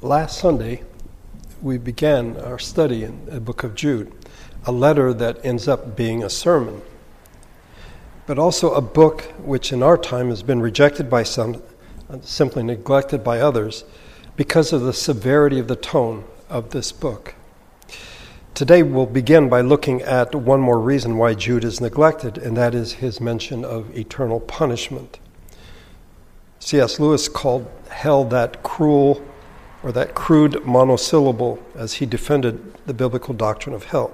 Last Sunday, we began our study in the book of Jude, a letter that ends up being a sermon, but also a book which in our time has been rejected by some, simply neglected by others, because of the severity of the tone of this book. Today we'll begin by looking at one more reason why Jude is neglected, and that is his mention of eternal punishment. C.S. Lewis called hell that cruel or that crude monosyllable as he defended the biblical doctrine of hell.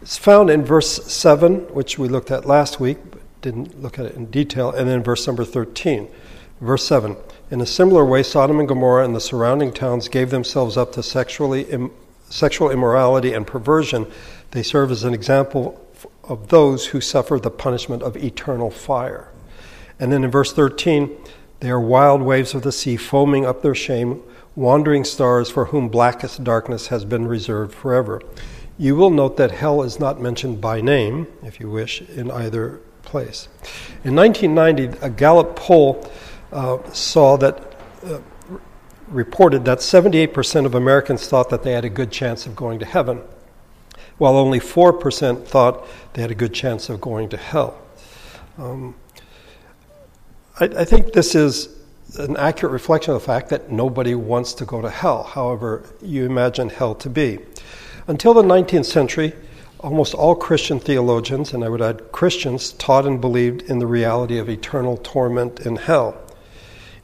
It's found in verse 7, which we looked at last week, but didn't look at it in detail, and then verse number 13. Verse 7, in a similar way, Sodom and Gomorrah and the surrounding towns gave themselves up to sexual immorality and perversion. They serve as an example of those who suffer the punishment of eternal fire. And then in verse 13, they are wild waves of the sea foaming up their shame, wandering stars for whom blackest darkness has been reserved forever. You will note that hell is not mentioned by name, if you wish, in either place. In 1990, a Gallup poll reported that 78% of Americans thought that they had a good chance of going to heaven, while only 4% thought they had a good chance of going to hell. I think this is an accurate reflection of the fact that nobody wants to go to hell, however you imagine hell to be. Until the 19th century, almost all Christian theologians, and I would add Christians, taught and believed in the reality of eternal torment in hell.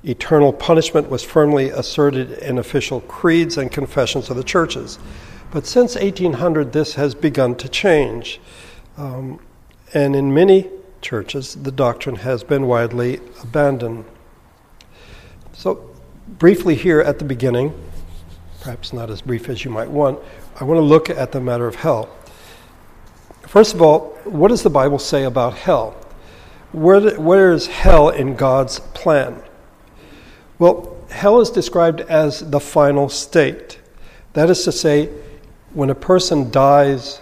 Eternal punishment was firmly asserted in official creeds and confessions of the churches. But since 1800, this has begun to change. And in many churches, the doctrine has been widely abandoned. So, briefly here at the beginning, perhaps not as brief as you might want, I want to look at the matter of hell. First of all, what does the Bible say about hell? Where is hell in God's plan? Well, hell is described as the final state. That is to say, when a person dies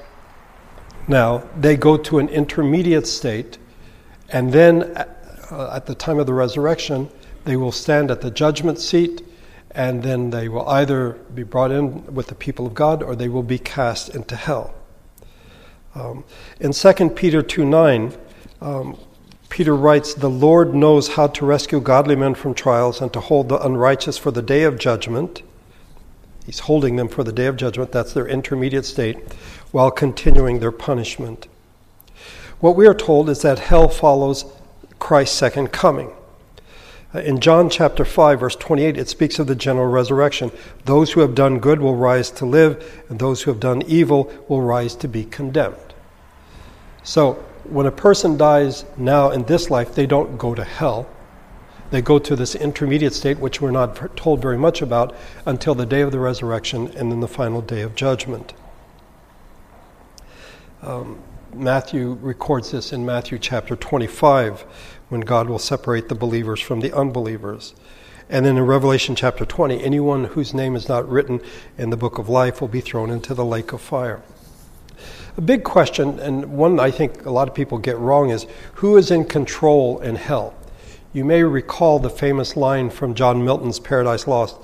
now, they go to an intermediate state, and then at the time of the resurrection, they will stand at the judgment seat, and then they will either be brought in with the people of God, or they will be cast into hell. In 2 Peter 2:9, Peter writes, "The Lord knows how to rescue godly men from trials and to hold the unrighteous for the day of judgment." He's holding them for the day of judgment. That's their intermediate state, while continuing their punishment. What we are told is that hell follows Christ's second coming. In John chapter 5, verse 28, it speaks of the general resurrection. Those who have done good will rise to live, and those who have done evil will rise to be condemned. So when a person dies now in this life, they don't go to hell. They go to this intermediate state, which we're not told very much about, until the day of the resurrection and then the final day of judgment. Matthew records this in Matthew chapter 25, when God will separate the believers from the unbelievers. And then in Revelation chapter 20, anyone whose name is not written in the book of life will be thrown into the lake of fire. A big question, and one I think a lot of people get wrong, is who is in control in hell? You may recall the famous line from John Milton's Paradise Lost,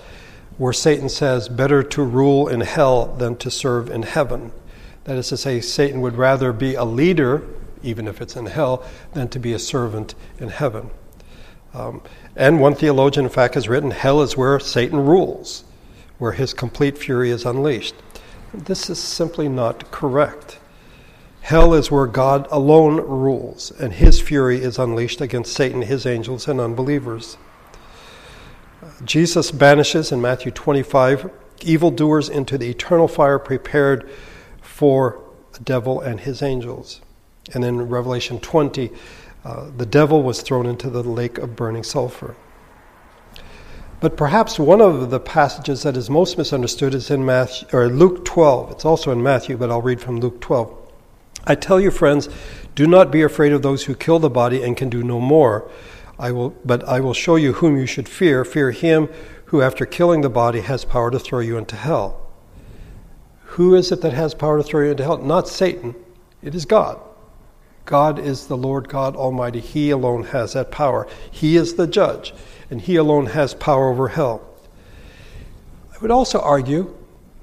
where Satan says, "Better to rule in hell than to serve in heaven." That is to say, Satan would rather be a leader, even if it's in hell, than to be a servant in heaven. And one theologian, in fact, has written, hell is where Satan rules, where his complete fury is unleashed. This is simply not correct. Hell is where God alone rules, and his fury is unleashed against Satan, his angels, and unbelievers. Jesus banishes, in Matthew 25, evildoers into the eternal fire prepared for the devil and his angels. And in Revelation 20, the devil was thrown into the lake of burning sulfur. But perhaps one of the passages that is most misunderstood is in Matthew, or Luke 12. It's also in Matthew, but I'll read from Luke 12. "I tell you, friends, do not be afraid of those who kill the body and can do no more. I will show you whom you should fear. Fear him who, after killing the body, has power to throw you into hell." Who is it that has power to throw you into hell? Not Satan. It is God. God is the Lord God Almighty. He alone has that power. He is the judge, and he alone has power over hell. I would also argue,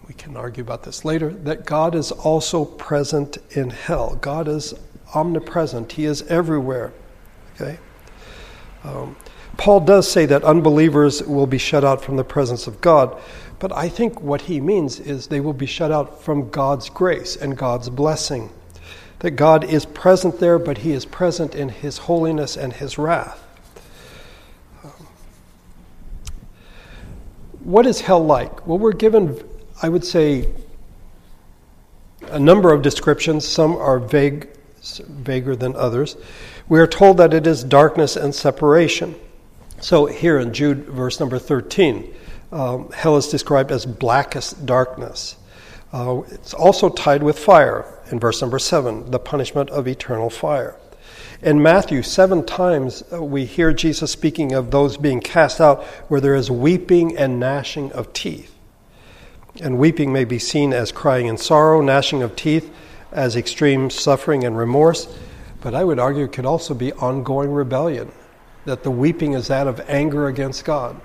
we can argue about this later, that God is also present in hell. God is omnipresent. He is everywhere. Okay. Paul does say that unbelievers will be shut out from the presence of God, but I think what he means is they will be shut out from God's grace and God's blessing. That God is present there, but he is present in his holiness and his wrath. What is hell like? Well, we're given, I would say, a number of descriptions. Some are vague, vaguer than others. We are told that it is darkness and separation. So here in Jude, verse number 13, hell is described as blackest darkness. It's also tied with fire in verse number 7, the punishment of eternal fire. In Matthew, 7 times we hear Jesus speaking of those being cast out where there is weeping and gnashing of teeth. And weeping may be seen as crying in sorrow, gnashing of teeth as extreme suffering and remorse. But I would argue it could also be ongoing rebellion, that the weeping is that of anger against God.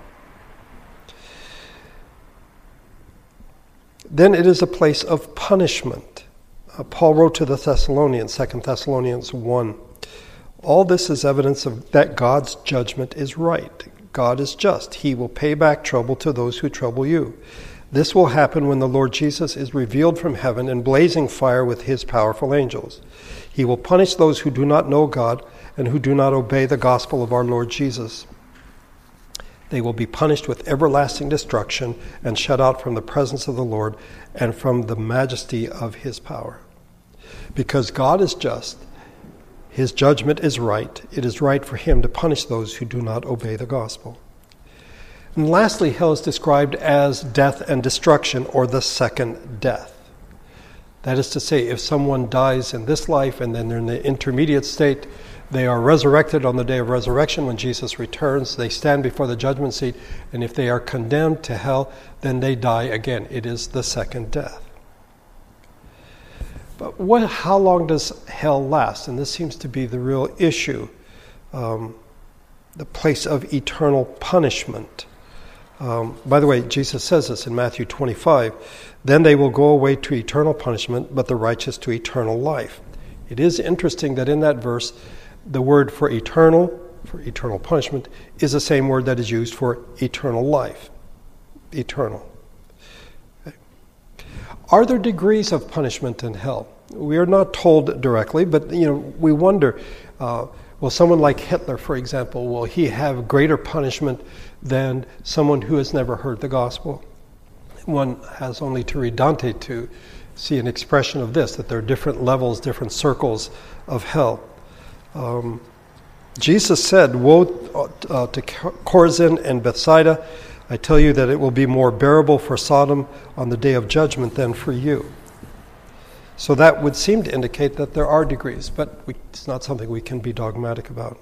Then it is a place of punishment. Paul wrote to the Thessalonians, 2 Thessalonians 1. All this is evidence of that God's judgment is right. God is just. He will pay back trouble to those who trouble you. This will happen when the Lord Jesus is revealed from heaven in blazing fire with his powerful angels. He will punish those who do not know God and who do not obey the gospel of our Lord Jesus. They will be punished with everlasting destruction and shut out from the presence of the Lord and from the majesty of his power. Because God is just, his judgment is right. It is right for him to punish those who do not obey the gospel. And lastly, hell is described as death and destruction, or the second death. That is to say, if someone dies in this life and then they're in the intermediate state, they are resurrected on the day of resurrection when Jesus returns. They stand before the judgment seat, and if they are condemned to hell, then they die again. It is the second death. But how long does hell last? And this seems to be the real issue, the place of eternal punishment. By the way, Jesus says this in Matthew 25, then they will go away to eternal punishment, but the righteous to eternal life. It is interesting that in that verse, the word for eternal punishment, is the same word that is used for eternal life, eternal. Okay. Are there degrees of punishment in hell? We are not told directly, but we wonder, will someone like Hitler, for example, will he have greater punishment than someone who has never heard the gospel? One has only to read Dante to see an expression of this, that there are different levels, different circles of hell. Jesus said, woe to Chorazin and Bethsaida. I tell you that it will be more bearable for Sodom on the day of judgment than for you. So that would seem to indicate that there are degrees, but it's not something we can be dogmatic about.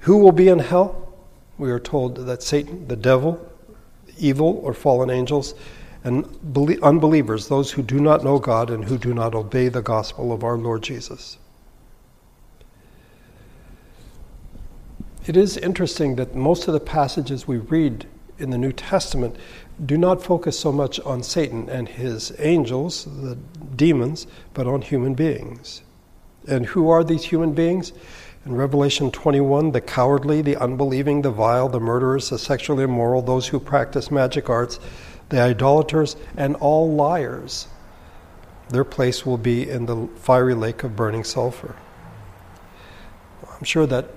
Who will be in hell? We are told that Satan, the devil, evil or fallen angels, and unbelievers, those who do not know God and who do not obey the gospel of our Lord Jesus. It is interesting that most of the passages we read in the New Testament do not focus so much on Satan and his angels, the demons, but on human beings. And who are these human beings? In Revelation 21, the cowardly, the unbelieving, the vile, the murderers, the sexually immoral, those who practice magic arts, the idolaters, and all liars. Their place will be in the fiery lake of burning sulfur. I'm sure that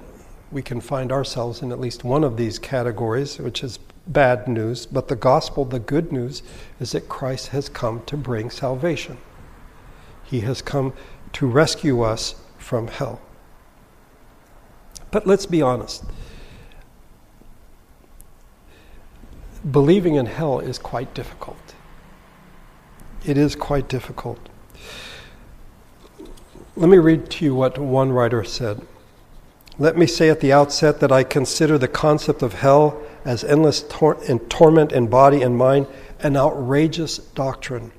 we can find ourselves in at least one of these categories, which is bad news, but the gospel, the good news, is that Christ has come to bring salvation. He has come to rescue us from hell. But let's be honest. Believing in hell is quite difficult. It is quite difficult. Let me read to you what one writer said. Let me say at the outset that I consider the concept of hell as endless torment in body and mind an outrageous doctrine,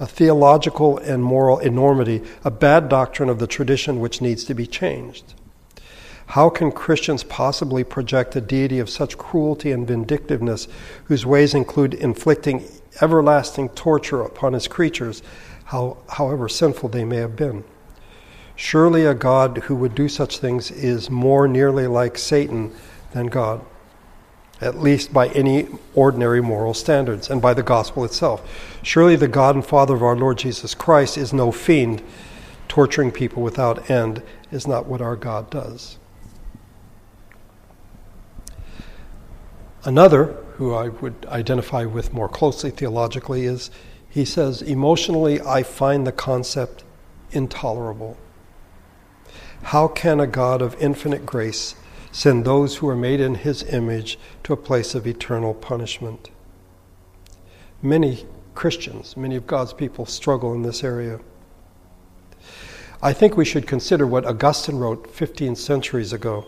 a theological and moral enormity, a bad doctrine of the tradition which needs to be changed. How can Christians possibly project a deity of such cruelty and vindictiveness, whose ways include inflicting everlasting torture upon his creatures, however sinful they may have been? Surely a God who would do such things is more nearly like Satan than God, at least by any ordinary moral standards and by the gospel itself. Surely the God and Father of our Lord Jesus Christ is no fiend. Torturing people without end is not what our God does. Another, who I would identify with more closely theologically, is, he says, emotionally, I find the concept intolerable. How can a God of infinite grace send those who are made in his image to a place of eternal punishment? Many Christians, many of God's people struggle in this area. I think we should consider what Augustine wrote 15 centuries ago.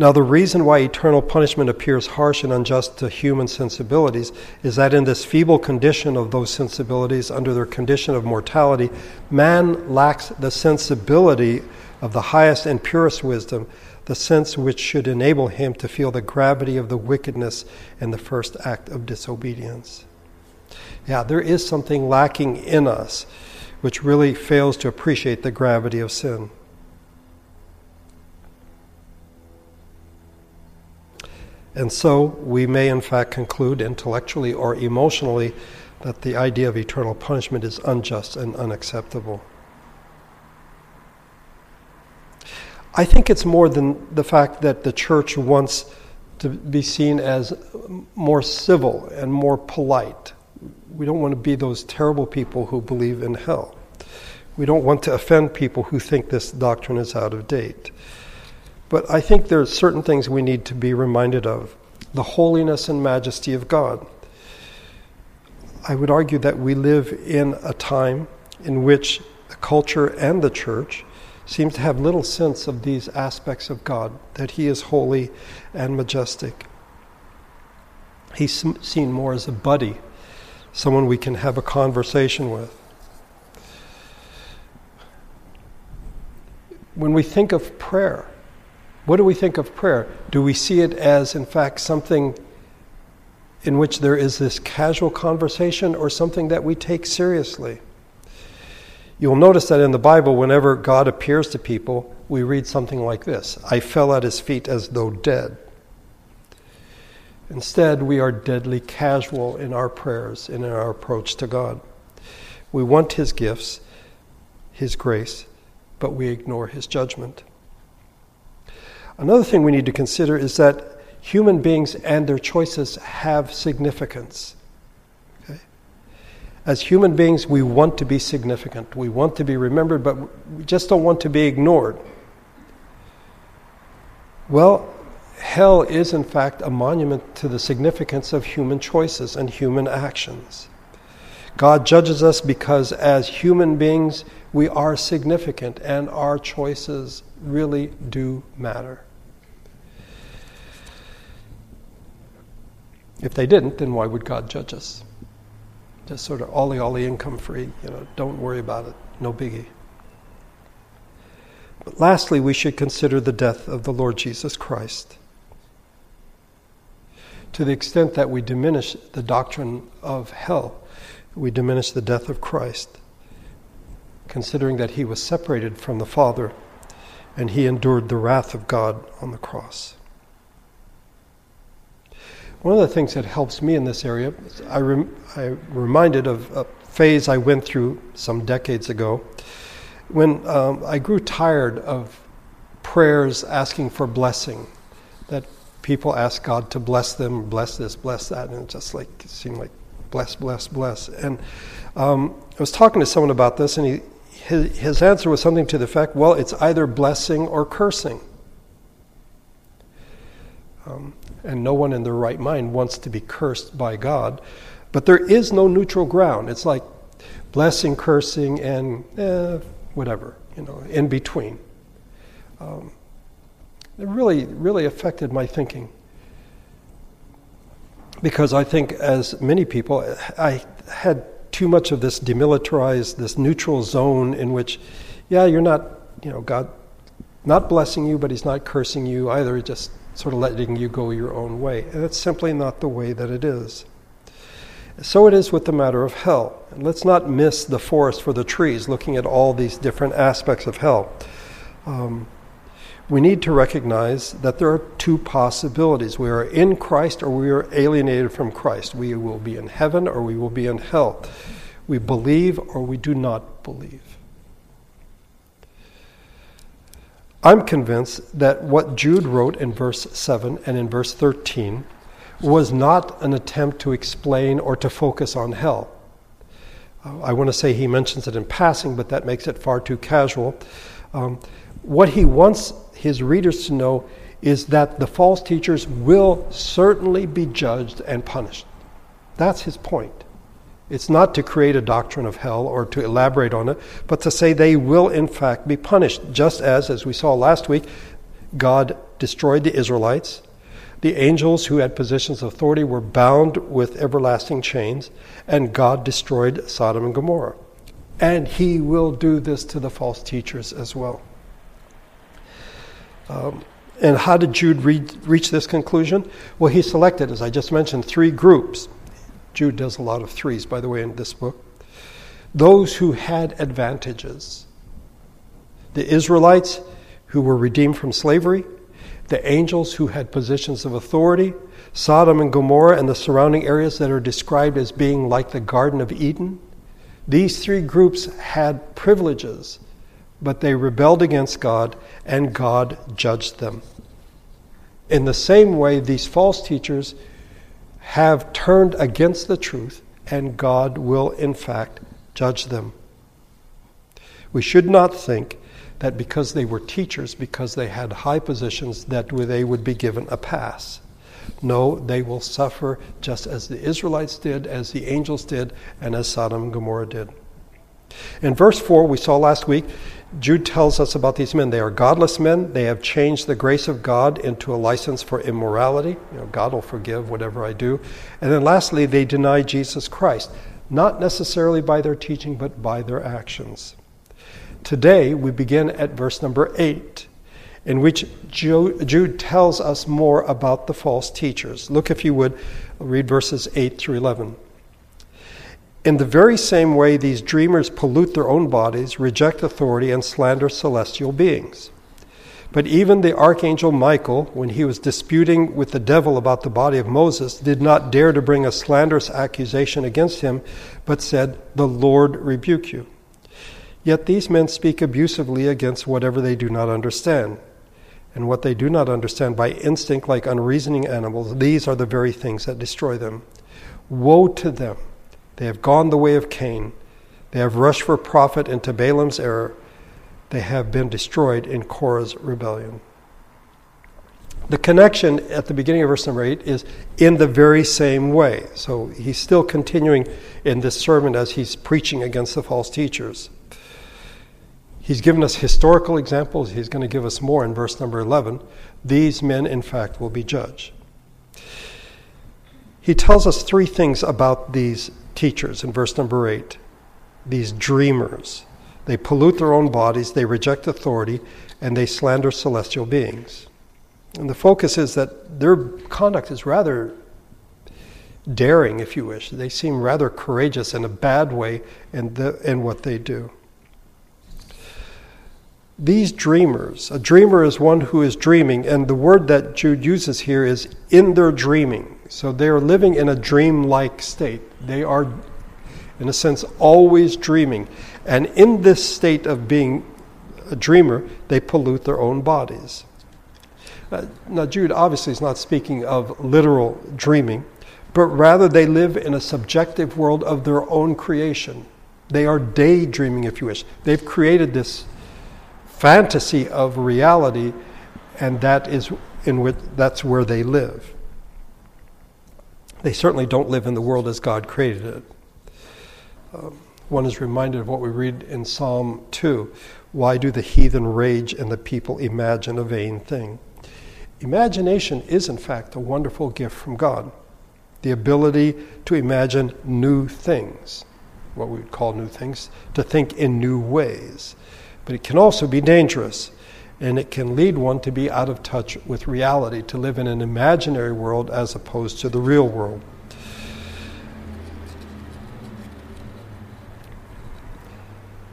Now, the reason why eternal punishment appears harsh and unjust to human sensibilities is that in this feeble condition of those sensibilities, under their condition of mortality, man lacks the sensibility of the highest and purest wisdom, the sense which should enable him to feel the gravity of the wickedness and the first act of disobedience. Yeah, there is something lacking in us which really fails to appreciate the gravity of sin. And so we may in fact conclude intellectually or emotionally that the idea of eternal punishment is unjust and unacceptable. I think it's more than the fact that the church wants to be seen as more civil and more polite. We don't want to be those terrible people who believe in hell. We don't want to offend people who think this doctrine is out of date. But I think there are certain things we need to be reminded of. The holiness and majesty of God. I would argue that we live in a time in which the culture and the church seems to have little sense of these aspects of God, that he is holy and majestic. He's seen more as a buddy, someone we can have a conversation with. When we think of prayer, what do we think of prayer? Do we see it as, in fact, something in which there is this casual conversation, or something that we take seriously? You'll notice that in the Bible, whenever God appears to people, we read something like this: I fell at his feet as though dead. Instead, we are deadly casual in our prayers and in our approach to God. We want his gifts, his grace, but we ignore his judgment. Another thing we need to consider is that human beings and their choices have significance. Okay? As human beings, we want to be significant. We want to be remembered, but we just don't want to be ignored. Well, hell is, in fact, a monument to the significance of human choices and human actions. God judges us because, as human beings, we are significant, and our choices really do matter. If they didn't, then why would God judge us? Just sort of olly-olly, income free, don't worry about it, no biggie. But lastly, we should consider the death of the Lord Jesus Christ. To the extent that we diminish the doctrine of hell, we diminish the death of Christ, considering that he was separated from the Father and he endured the wrath of God on the cross. One of the things that helps me in this area, I'm reminded of a phase I went through some decades ago when I grew tired of prayers asking for blessing, that people ask God to bless them, bless this, bless that, and it just seemed like bless, bless, bless. And I was talking to someone about this, and his answer was something to the effect, well, it's either blessing or cursing. And no one in their right mind wants to be cursed by God. But there is no neutral ground. It's like blessing, cursing, and whatever, in between. It really, really affected my thinking. Because I think, as many people, I had too much of this demilitarized, this neutral zone in which, yeah, you're not, God not blessing you, but he's not cursing you either. He's just sort of letting you go your own way. And that's simply not the way that it is. So it is with the matter of hell. And let's not miss the forest for the trees, looking at all these different aspects of hell. We need to recognize that there are two possibilities. We are in Christ or we are alienated from Christ. We will be in heaven or we will be in hell. We believe or we do not believe. I'm convinced that what Jude wrote in verse 7 and in verse 13 was not an attempt to explain or to focus on hell. I want to say he mentions it in passing, but that makes it far too casual. What he wants his readers to know is that the false teachers will certainly be judged and punished. That's his point. It's not to create a doctrine of hell or to elaborate on it, but to say they will in fact be punished, just as we saw last week, God destroyed the Israelites. The angels who had positions of authority were bound with everlasting chains, and God destroyed Sodom and Gomorrah. And he will do this to the false teachers as well. And how did Jude reach this conclusion? Well, he selected, as I just mentioned, three groups. Jude does a lot of threes, by the way, in this book. Those who had advantages. The Israelites who were redeemed from slavery. The angels who had positions of authority. Sodom and Gomorrah and the surrounding areas that are described as being like the Garden of Eden. These three groups had privileges, but they rebelled against God, and God judged them. In the same way, these false teachers have turned against the truth, and God will, in fact, judge them. We should not think that because they were teachers, because they had high positions, that they would be given a pass. No, they will suffer just as the Israelites did, as the angels did, and as Sodom and Gomorrah did. In verse 4, we saw last week, Jude tells us about these men. They are godless men. They have changed the grace of God into a license for immorality. God will forgive whatever I do. And then lastly, they deny Jesus Christ, not necessarily by their teaching, but by their actions. Today, we begin at verse number 8, in which Jude tells us more about the false teachers. Look, if you would, read verses 8 through 11. In the very same way, these dreamers pollute their own bodies, reject authority, and slander celestial beings. But even the archangel Michael, when he was disputing with the devil about the body of Moses, did not dare to bring a slanderous accusation against him, but said, "The Lord rebuke you." Yet these men speak abusively against whatever they do not understand. And what they do not understand by instinct, like unreasoning animals, these are the very things that destroy them. Woe to them! They have gone the way of Cain. They have rushed for profit into Balaam's error. They have been destroyed in Korah's rebellion. The connection at the beginning of verse number 8 is in the very same way. So he's still continuing in this sermon as he's preaching against the false teachers. He's given us historical examples. He's going to give us more in verse number 11. These men, in fact, will be judged. He tells us three things about these teachers in verse number 8. These dreamers. They pollute their own bodies, they reject authority, and they slander celestial beings. And the focus is that their conduct is rather daring, if you wish. They seem rather courageous in a bad way in what they do. These dreamers. A dreamer is one who is dreaming, and the word that Jude uses here is in their dreaming. So they are living in a dream-like state. They are, in a sense, always dreaming. And in this state of being a dreamer, they pollute their own bodies. Now, Jude obviously is not speaking of literal dreaming, but rather they live in a subjective world of their own creation. They are daydreaming, if you wish. They've created this fantasy of reality, and that's where they live. They certainly don't live in the world as God created it. One is reminded of what we read in Psalm 2. Why do the heathen rage and the people imagine a vain thing? Imagination is, in fact, a wonderful gift from God. The ability to imagine new things, what we would call new things, to think in new ways. But it can also be dangerous. and it can lead one to be out of touch with reality, to live in an imaginary world as opposed to the real world.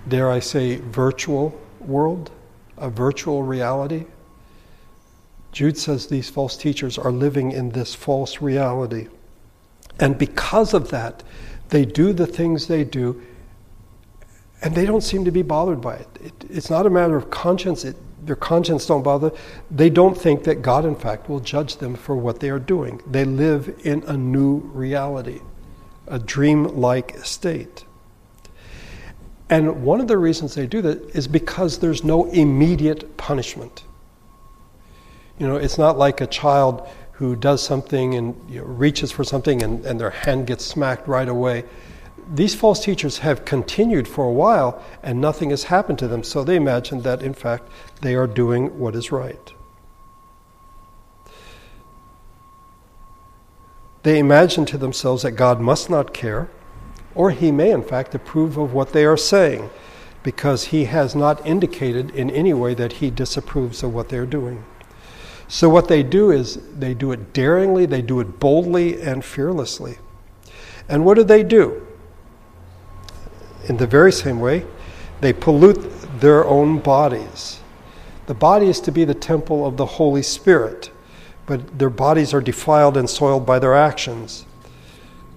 Dare I say, virtual world, a virtual reality. Jude says these false teachers are living in this false reality. And because of that, they do the things they do, and they don't seem to be bothered by it. It's not a matter of conscience. Their conscience don't bother. They don't think that God, in fact, will judge them for what they are doing. They live in a new reality, a dreamlike state. And one of the reasons they do that is because there's no immediate punishment. You know, it's not like a child who does something and, you know, reaches for something and their hand gets smacked right away. These false teachers have continued for a while and nothing has happened to them, so they imagine that, in fact, they are doing what is right. They imagine to themselves that God must not care, or he may, in fact, approve of what they are saying, because he has not indicated in any way that he disapproves of what they're doing. So what they do is they do it daringly, they do it boldly and fearlessly. And what do? In the very same way, they pollute their own bodies. The body is to be the temple of the Holy Spirit, but their bodies are defiled and soiled by their actions.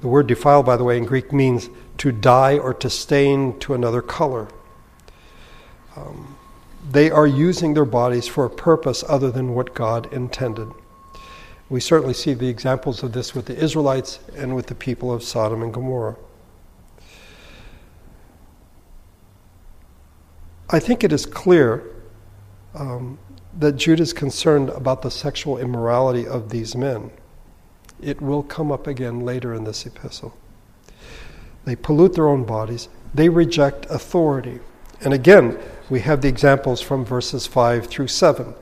The word defile, by the way, in Greek means to dye or to stain to another color. They are using their bodies for a purpose other than what God intended. We certainly see the examples of this with the Israelites and with the people of Sodom and Gomorrah. I think it is clear that Jude is concerned about the sexual immorality of these men. It will come up again later in this epistle. They pollute their own bodies. They reject authority. And again, we have the examples from verses 5 through 7.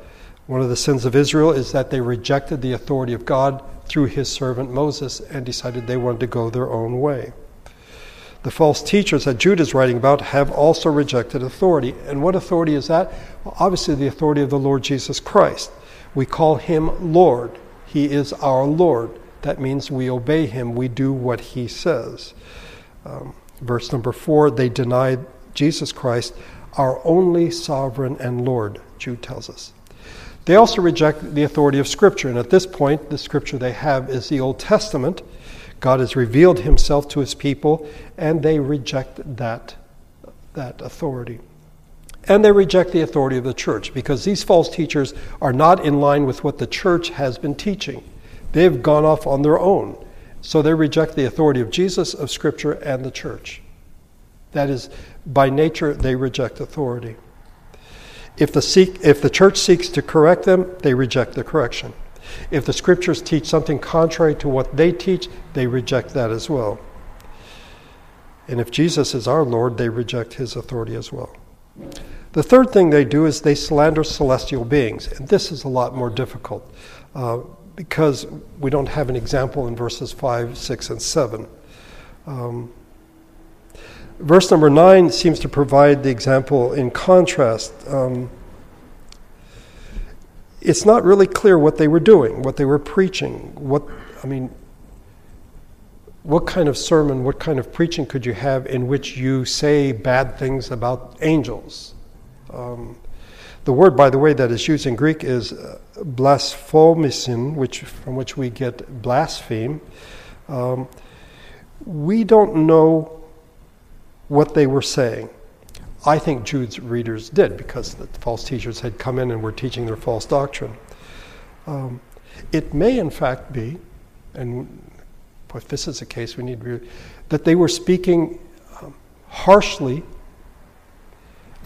One of the sins of Israel is that they rejected the authority of God through his servant Moses and decided they wanted to go their own way. The false teachers that Jude is writing about have also rejected authority. And what authority is that? Well, obviously the authority of the Lord Jesus Christ. We call him Lord. He is our Lord. That means we obey him. We do what he says. Verse number 4, they denied Jesus Christ, our only sovereign and Lord, Jude tells us. They also reject the authority of Scripture. And at this point, the Scripture they have is the Old Testament. God has revealed himself to his people, and they reject that authority. And they reject the authority of the church, because these false teachers are not in line with what the church has been teaching. They've gone off on their own. So they reject the authority of Jesus, of Scripture, and the church. That is, by nature, they reject authority. If the church seeks to correct them, they reject the correction. If the Scriptures teach something contrary to what they teach, they reject that as well. And if Jesus is our Lord, they reject his authority as well. The third thing they do is they slander celestial beings. And this is a lot more difficult because we don't have an example in verses 5, 6, and 7. Verse number 9 seems to provide the example in contrast. It's not really clear what they were doing, what they were preaching. What kind of sermon, what kind of preaching could you have in which you say bad things about angels? The word, by the way, that is used in Greek is blasphemosin, from which we get blaspheme. We don't know what they were saying. I think Jude's readers did, because the false teachers had come in and were teaching their false doctrine. It may, in fact, be, and if this is the case, we need to be, that they were speaking harshly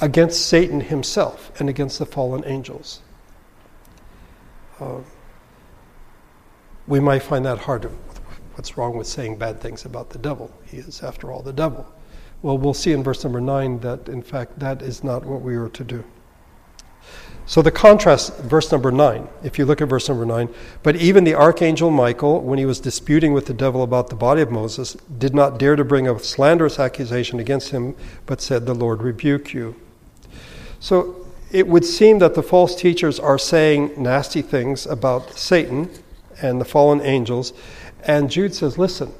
against Satan himself and against the fallen angels. We might find that hard. What's wrong with saying bad things about the devil? He is, after all, the devil. Well, we'll see in verse number 9 that, in fact, that is not what we were to do. So the contrast, verse number 9, if you look at verse number 9, but even the archangel Michael, when he was disputing with the devil about the body of Moses, did not dare to bring a slanderous accusation against him, but said, the Lord rebuke you. So it would seem that the false teachers are saying nasty things about Satan and the fallen angels. And Jude says, listen,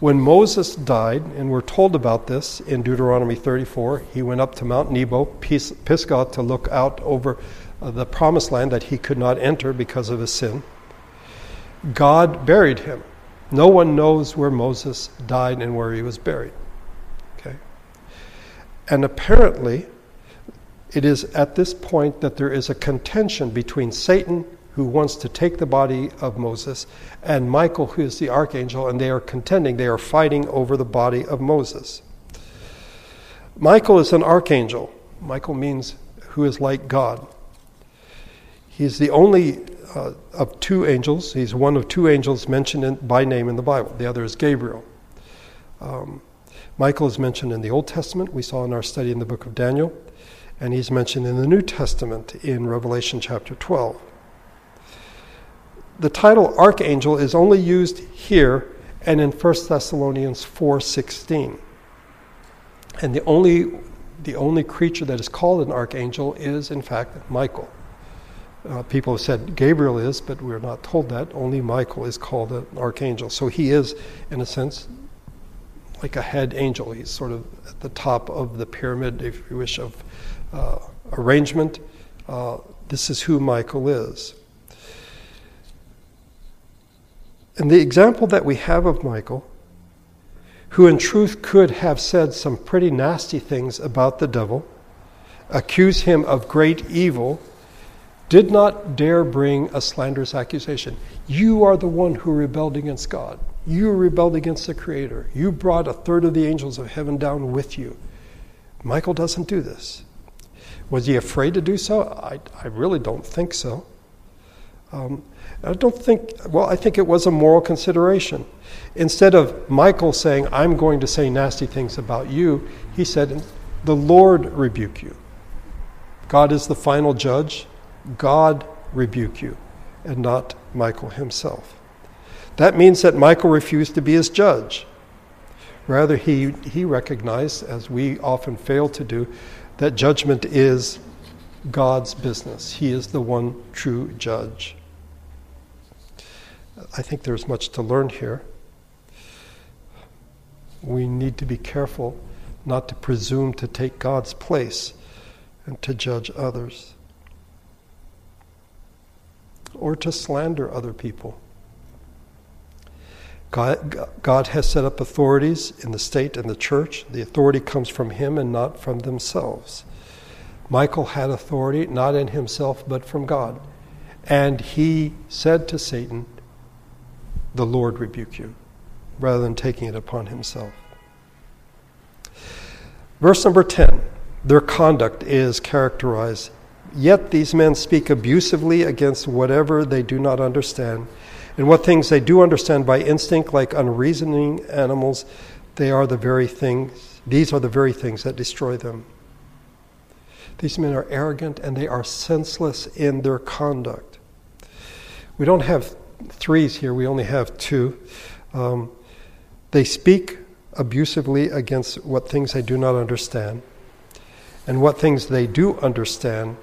when Moses died, and we're told about this in Deuteronomy 34, he went up to Mount Nebo, Pisgah, to look out over the promised land that he could not enter because of his sin. God buried him. No one knows where Moses died and where he was buried. Okay. And apparently, it is at this point that there is a contention between Satan, who wants to take the body of Moses, and Michael, who is the archangel, and they are contending, they are fighting over the body of Moses. Michael is an archangel. Michael means who is like God. He's the only of two angels, he's one of two angels mentioned by name in the Bible. The other is Gabriel. Michael is mentioned in the Old Testament, we saw in our study in the book of Daniel, and he's mentioned in the New Testament in Revelation chapter 12. The title archangel is only used here and in 1 Thessalonians 4:16. And the only creature that is called an archangel is, in fact, Michael. People have said Gabriel is, but we're not told that. Only Michael is called an archangel. So he is, in a sense, like a head angel. He's sort of at the top of the pyramid, if you wish, of arrangement. This is who Michael is. And the example that we have of Michael, who in truth could have said some pretty nasty things about the devil, accuse him of great evil, did not dare bring a slanderous accusation. You are the one who rebelled against God. You rebelled against the Creator. You brought a third of the angels of heaven down with you. Michael doesn't do this. Was he afraid to do so? I really don't think so. I think it was a moral consideration. Instead of Michael saying, I'm going to say nasty things about you, he said, the Lord rebuke you. God is the final judge. God rebuke you, and not Michael himself. That means that Michael refused to be his judge. Rather, he recognized, as we often fail to do, that judgment is God's business. He is the one true judge. I think there's much to learn here. We need to be careful not to presume to take God's place and to judge others, or to slander other people. God has set up authorities in the state and the church. The authority comes from him and not from themselves. Michael had authority not in himself but from God. And he said to Satan, the Lord rebuke you, rather than taking it upon himself. Verse number 10, their conduct is characterized, yet these men speak abusively against whatever they do not understand. And what things they do understand by instinct, like unreasoning animals, these are the very things that destroy them. These men are arrogant and they are senseless in their conduct. We don't have threes here, we only have two. They speak abusively against what things they do not understand. And what things they do understand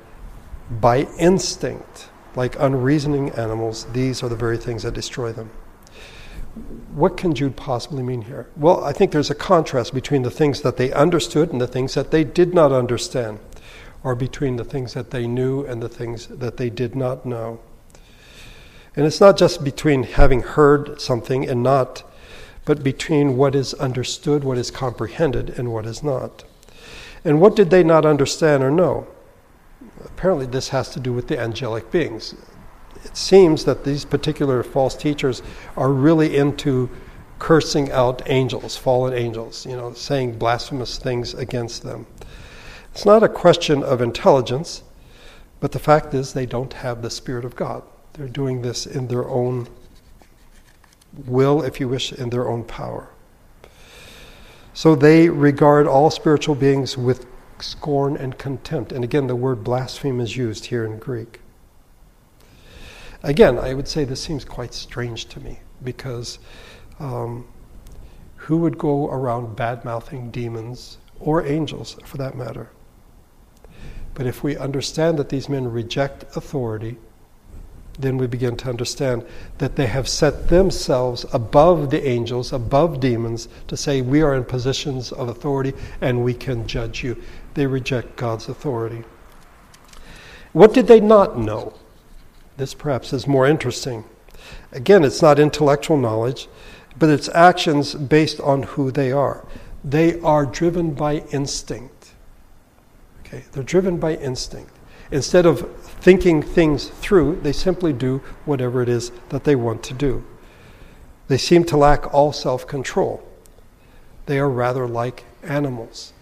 by instinct, like unreasoning animals, these are the very things that destroy them. What can Jude possibly mean here? Well, I think there's a contrast between the things that they understood and the things that they did not understand, or between the things that they knew and the things that they did not know. And it's not just between having heard something and not, but between what is understood, what is comprehended, and what is not. And what did they not understand or know? Apparently this has to do with the angelic beings. It seems that these particular false teachers are really into cursing out angels, fallen angels, saying blasphemous things against them. It's not a question of intelligence, but the fact is they don't have the Spirit of God. They're doing this in their own will, if you wish, in their own power. So they regard all spiritual beings with scorn and contempt. And again, the word blaspheme is used here in Greek. Again, I would say this seems quite strange to me, because who would go around bad-mouthing demons or angels, for that matter? But if we understand that these men reject authority, then we begin to understand that they have set themselves above the angels, above demons, to say we are in positions of authority and we can judge you. They reject God's authority. What did they not know? This perhaps is more interesting. Again, it's not intellectual knowledge, but it's actions based on who they are. They are driven by instinct. Okay, they're driven by instinct. Instead of thinking things through, they simply do whatever it is that they want to do. They seem to lack all self-control. They are rather like animals.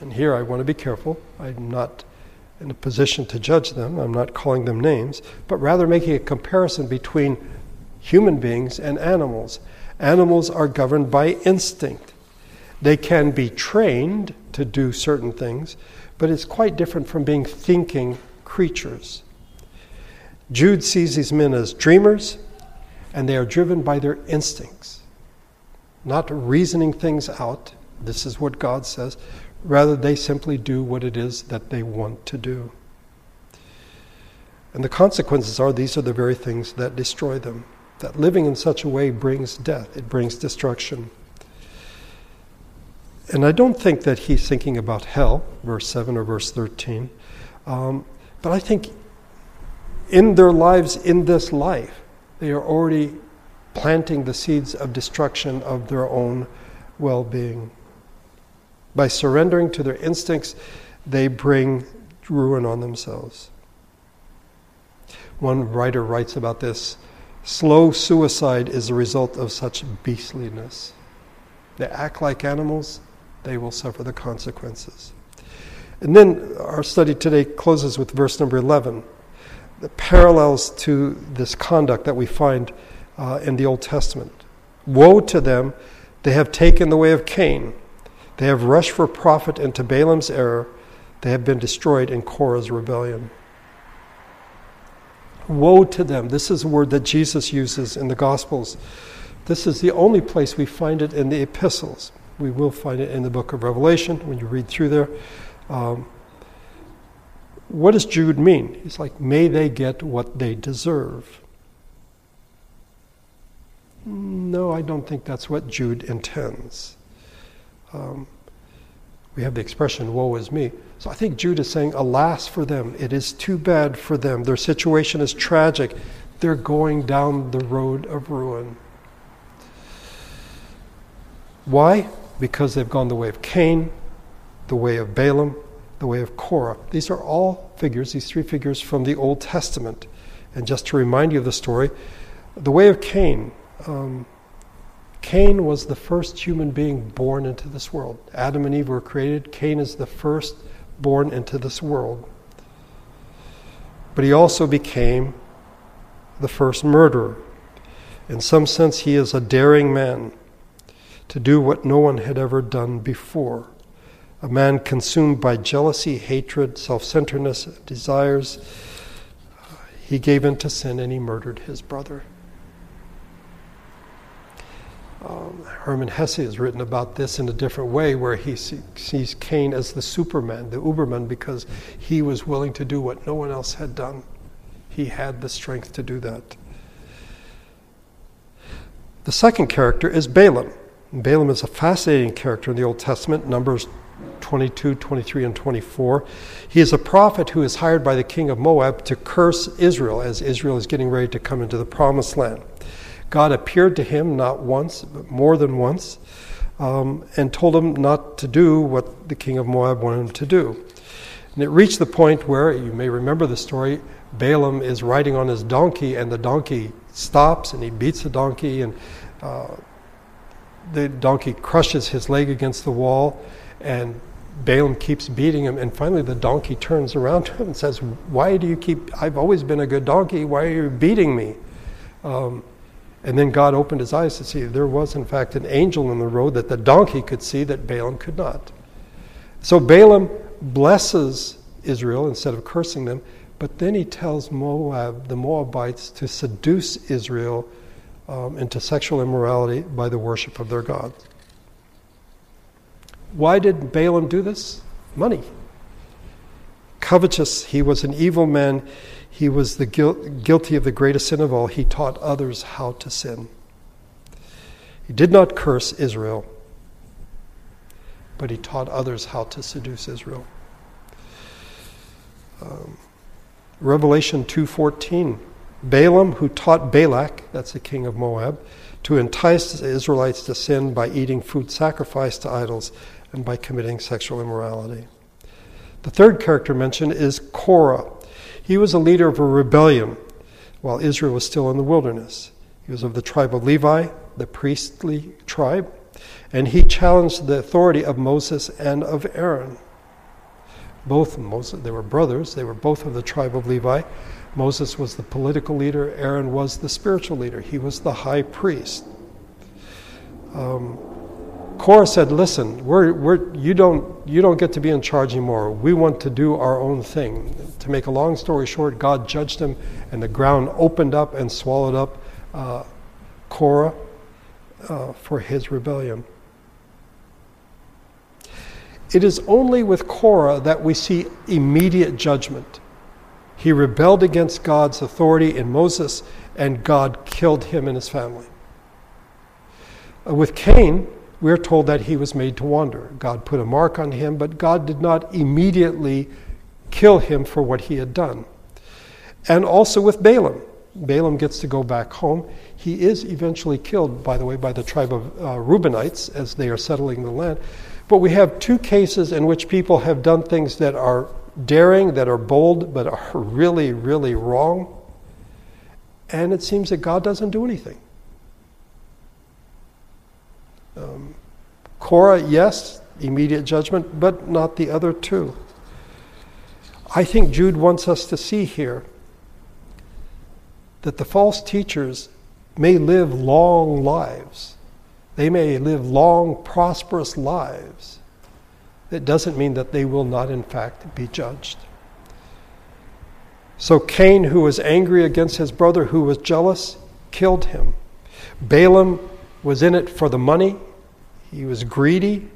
And here I want to be careful. I'm not in a position to judge them. I'm not calling them names, but rather making a comparison between human beings and animals. Animals are governed by instinct. They can be trained to do certain things, but it's quite different from being thinking creatures. Jude sees these men as dreamers, and they are driven by their instincts, not reasoning things out. This is what God says. Rather, they simply do what it is that they want to do. And the consequences are these are the very things that destroy them. That living in such a way brings death. It brings destruction. And I don't think that he's thinking about hell, verse 7 or verse 13. But I think in their lives, in this life, they are already planting the seeds of destruction of their own well-being. By surrendering to their instincts, they bring ruin on themselves. One writer writes about this. Slow suicide is the result of such beastliness. They act like animals, they will suffer the consequences. And then our study today closes with verse number 11. The parallels to this conduct that we find in the Old Testament. Woe to them, they have taken the way of Cain. They have rushed for profit into Balaam's error. They have been destroyed in Korah's rebellion. Woe to them. This is a word that Jesus uses in the Gospels. This is the only place we find it in the epistles. We will find it in the book of Revelation when you read through there. What does Jude mean? It's like, may they get what they deserve. No, I don't think that's what Jude intends. We have the expression, woe is me. So I think Jude is saying, alas for them. It is too bad for them. Their situation is tragic. They're going down the road of ruin. Why? Because they've gone the way of Cain, the way of Balaam, the way of Korah. These are all figures, these three figures from the Old Testament. And just to remind you of the story, the way of Cain, Cain was the first human being born into this world. Adam and Eve were created. Cain is the first born into this world. But he also became the first murderer. In some sense, he is a daring man to do what no one had ever done before. A man consumed by jealousy, hatred, self-centeredness, desires. He gave in to sin and he murdered his brother. Hermann Hesse has written about this in a different way, where he sees Cain as the Superman, the Uberman, because he was willing to do what no one else had done. He had the strength to do that. The second character is Balaam. And Balaam is a fascinating character in the Old Testament, Numbers 22, 23, and 24. He is a prophet who is hired by the king of Moab to curse Israel as Israel is getting ready to come into the Promised Land. God appeared to him not once, but more than once, and told him not to do what the king of Moab wanted him to do. And it reached the point where, you may remember the story, Balaam is riding on his donkey, and the donkey stops, and he beats the donkey, and the donkey crushes his leg against the wall, and Balaam keeps beating him, and finally the donkey turns around to him and says, "Why do you keep, I've always been a good donkey, why are you beating me?" And then God opened his eyes to see there was, in fact, an angel in the road that the donkey could see that Balaam could not. So Balaam blesses Israel instead of cursing them, but then he tells Moab, the Moabites, to seduce Israel into sexual immorality by the worship of their God. Why did Balaam do this? Money. covetous. He was an evil man. He was the guilty of the greatest sin of all. He taught others how to sin. He did not curse Israel, but he taught others how to seduce Israel. Revelation 2:14, Balaam, who taught Balak, that's the king of Moab, to entice the Israelites to sin by eating food sacrificed to idols and by committing sexual immorality. The third character mentioned is Korah. He was a leader of a rebellion while Israel was still in the wilderness. He was of the tribe of Levi, the priestly tribe, and he challenged the authority of Moses and of Aaron. Both Moses, they were brothers, they were both of the tribe of Levi. Moses was the political leader, Aaron was the spiritual leader. He was the high priest. Korah said, listen, you don't get to be in charge anymore. We want to do our own thing. To make a long story short, God judged him and the ground opened up and swallowed up Korah for his rebellion. It is only with Korah that we see immediate judgment. He rebelled against God's authority in Moses, and God killed him and his family. With Cain, we're told that he was made to wander. God put a mark on him, but God did not immediately kill him for what he had done. And also with Balaam. Balaam gets to go back home. He is eventually killed, by the way, by the tribe of Reubenites as they are settling the land. But we have two cases in which people have done things that are daring, that are bold, but are really, really wrong. And it seems that God doesn't do anything. Korah, yes, immediate judgment, but not the other two. I think Jude wants us to see here that the false teachers may live long lives. They may live long, prosperous lives. That doesn't mean that they will not, in fact, be judged. So Cain, who was angry against his brother, who was jealous, killed him. Balaam was in it for the money. He was greedy.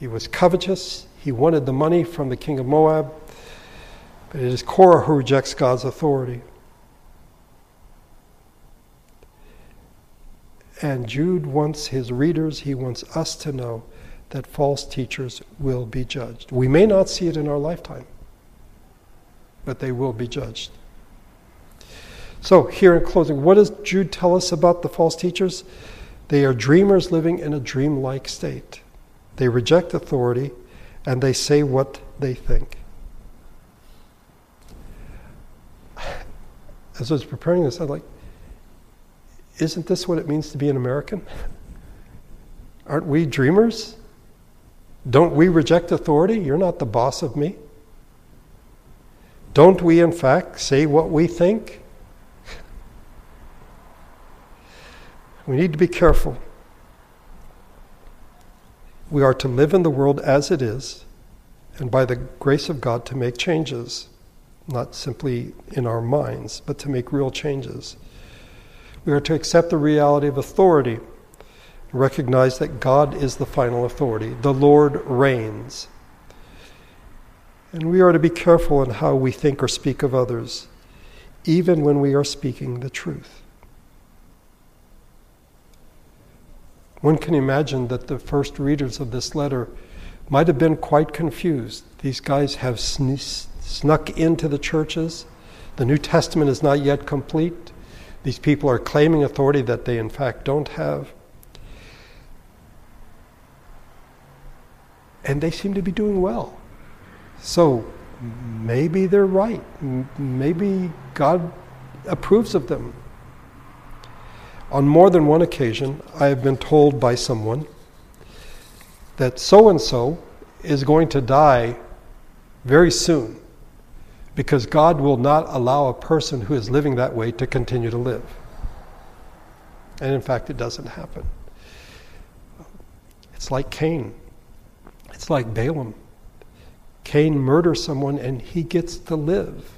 He was covetous. He wanted the money from the king of Moab. But it is Korah who rejects God's authority. And Jude wants his readers, he wants us to know that false teachers will be judged. We may not see it in our lifetime, but they will be judged. So here in closing, what does Jude tell us about the false teachers? They are dreamers living in a dreamlike state. They reject authority and they say what they think. As I was preparing this, I was like, isn't this what it means to be an American? Aren't we dreamers? Don't we reject authority? You're not the boss of me. Don't we, in fact, say what we think? We need to be careful. We are to live in the world as it is, and by the grace of God to make changes, not simply in our minds, but to make real changes. We are to accept the reality of authority and recognize that God is the final authority. The Lord reigns. And we are to be careful in how we think or speak of others, even when we are speaking the truth. One can imagine that the first readers of this letter might have been quite confused. These guys have snuck into the churches. The New Testament is not yet complete. These people are claiming authority that they, in fact, don't have. And they seem to be doing well. So maybe they're right. Maybe God approves of them. On more than one occasion, I have been told by someone that so-and-so is going to die very soon, because God will not allow a person who is living that way to continue to live. And in fact, it doesn't happen. It's like Cain. It's like Balaam. Cain murders someone and he gets to live.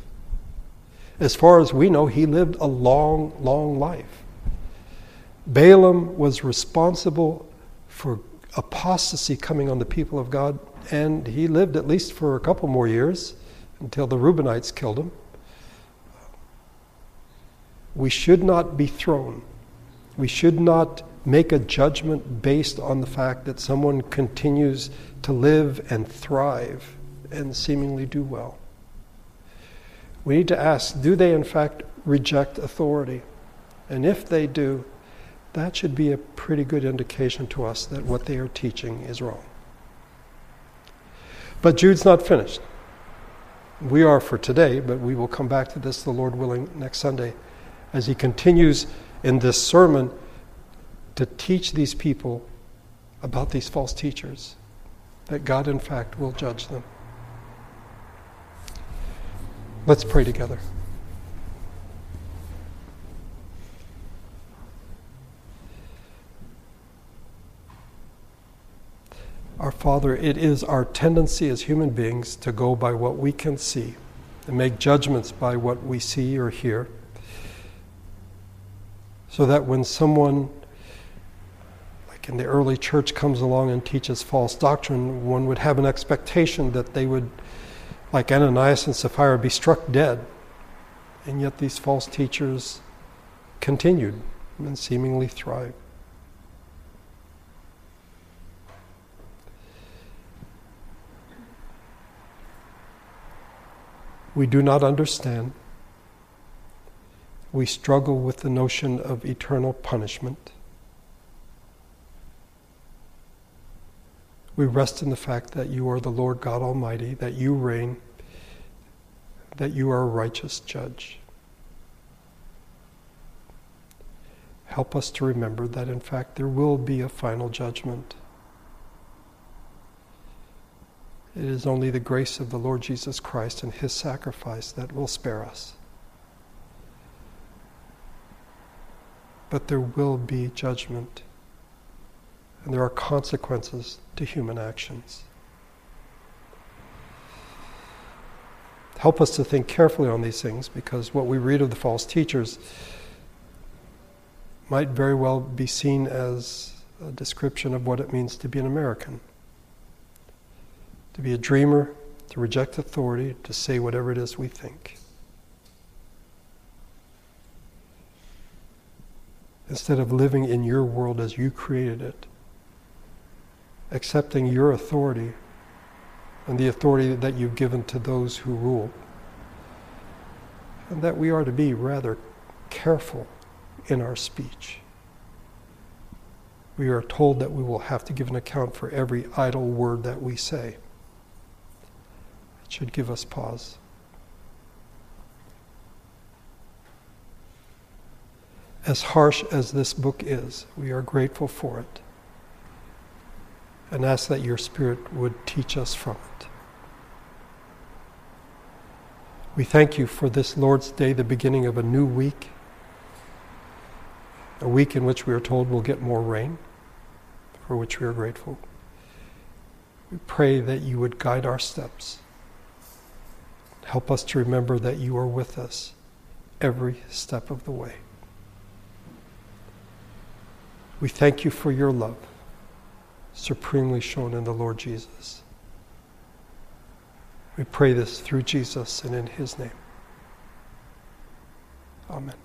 As far as we know, he lived a long, long life. Balaam was responsible for apostasy coming on the people of God and he lived at least for a couple more years until the Reubenites killed him. We should not be thrown. We should not make a judgment based on the fact that someone continues to live and thrive and seemingly do well. We need to ask, do they in fact reject authority? And if they do, that should be a pretty good indication to us that what they are teaching is wrong. But Jude's not finished. We are for today, but we will come back to this, the Lord willing, next Sunday, as he continues in this sermon to teach these people about these false teachers, that God, in fact, will judge them. Let's pray together. Our Father, it is our tendency as human beings to go by what we can see and make judgments by what we see or hear, so that when someone, like in the early church, comes along and teaches false doctrine, one would have an expectation that they would, like Ananias and Sapphira, be struck dead. And yet these false teachers continued and seemingly thrived. We do not understand. We struggle with the notion of eternal punishment. We rest in the fact that you are the Lord God Almighty, that you reign, that you are a righteous judge. Help us to remember that, in fact, there will be a final judgment. It is only the grace of the Lord Jesus Christ and his sacrifice that will spare us. But there will be judgment, and there are consequences to human actions. Help us to think carefully on these things, because what we read of the false teachers might very well be seen as a description of what it means to be an American. To be a dreamer, to reject authority, to say whatever it is we think. Instead of living in your world as you created it, accepting your authority and the authority that you've given to those who rule. And that we are to be rather careful in our speech. We are told that we will have to give an account for every idle word that we say. It should give us pause. As harsh as this book is, we are grateful for it and ask that your Spirit would teach us from it. We thank you for this Lord's Day, the beginning of a new week, a week in which we are told we'll get more rain, for which we are grateful. We pray that you would guide our steps. Help us to remember that you are with us every step of the way. We thank you for your love, supremely shown in the Lord Jesus. We pray this through Jesus and in his name. Amen.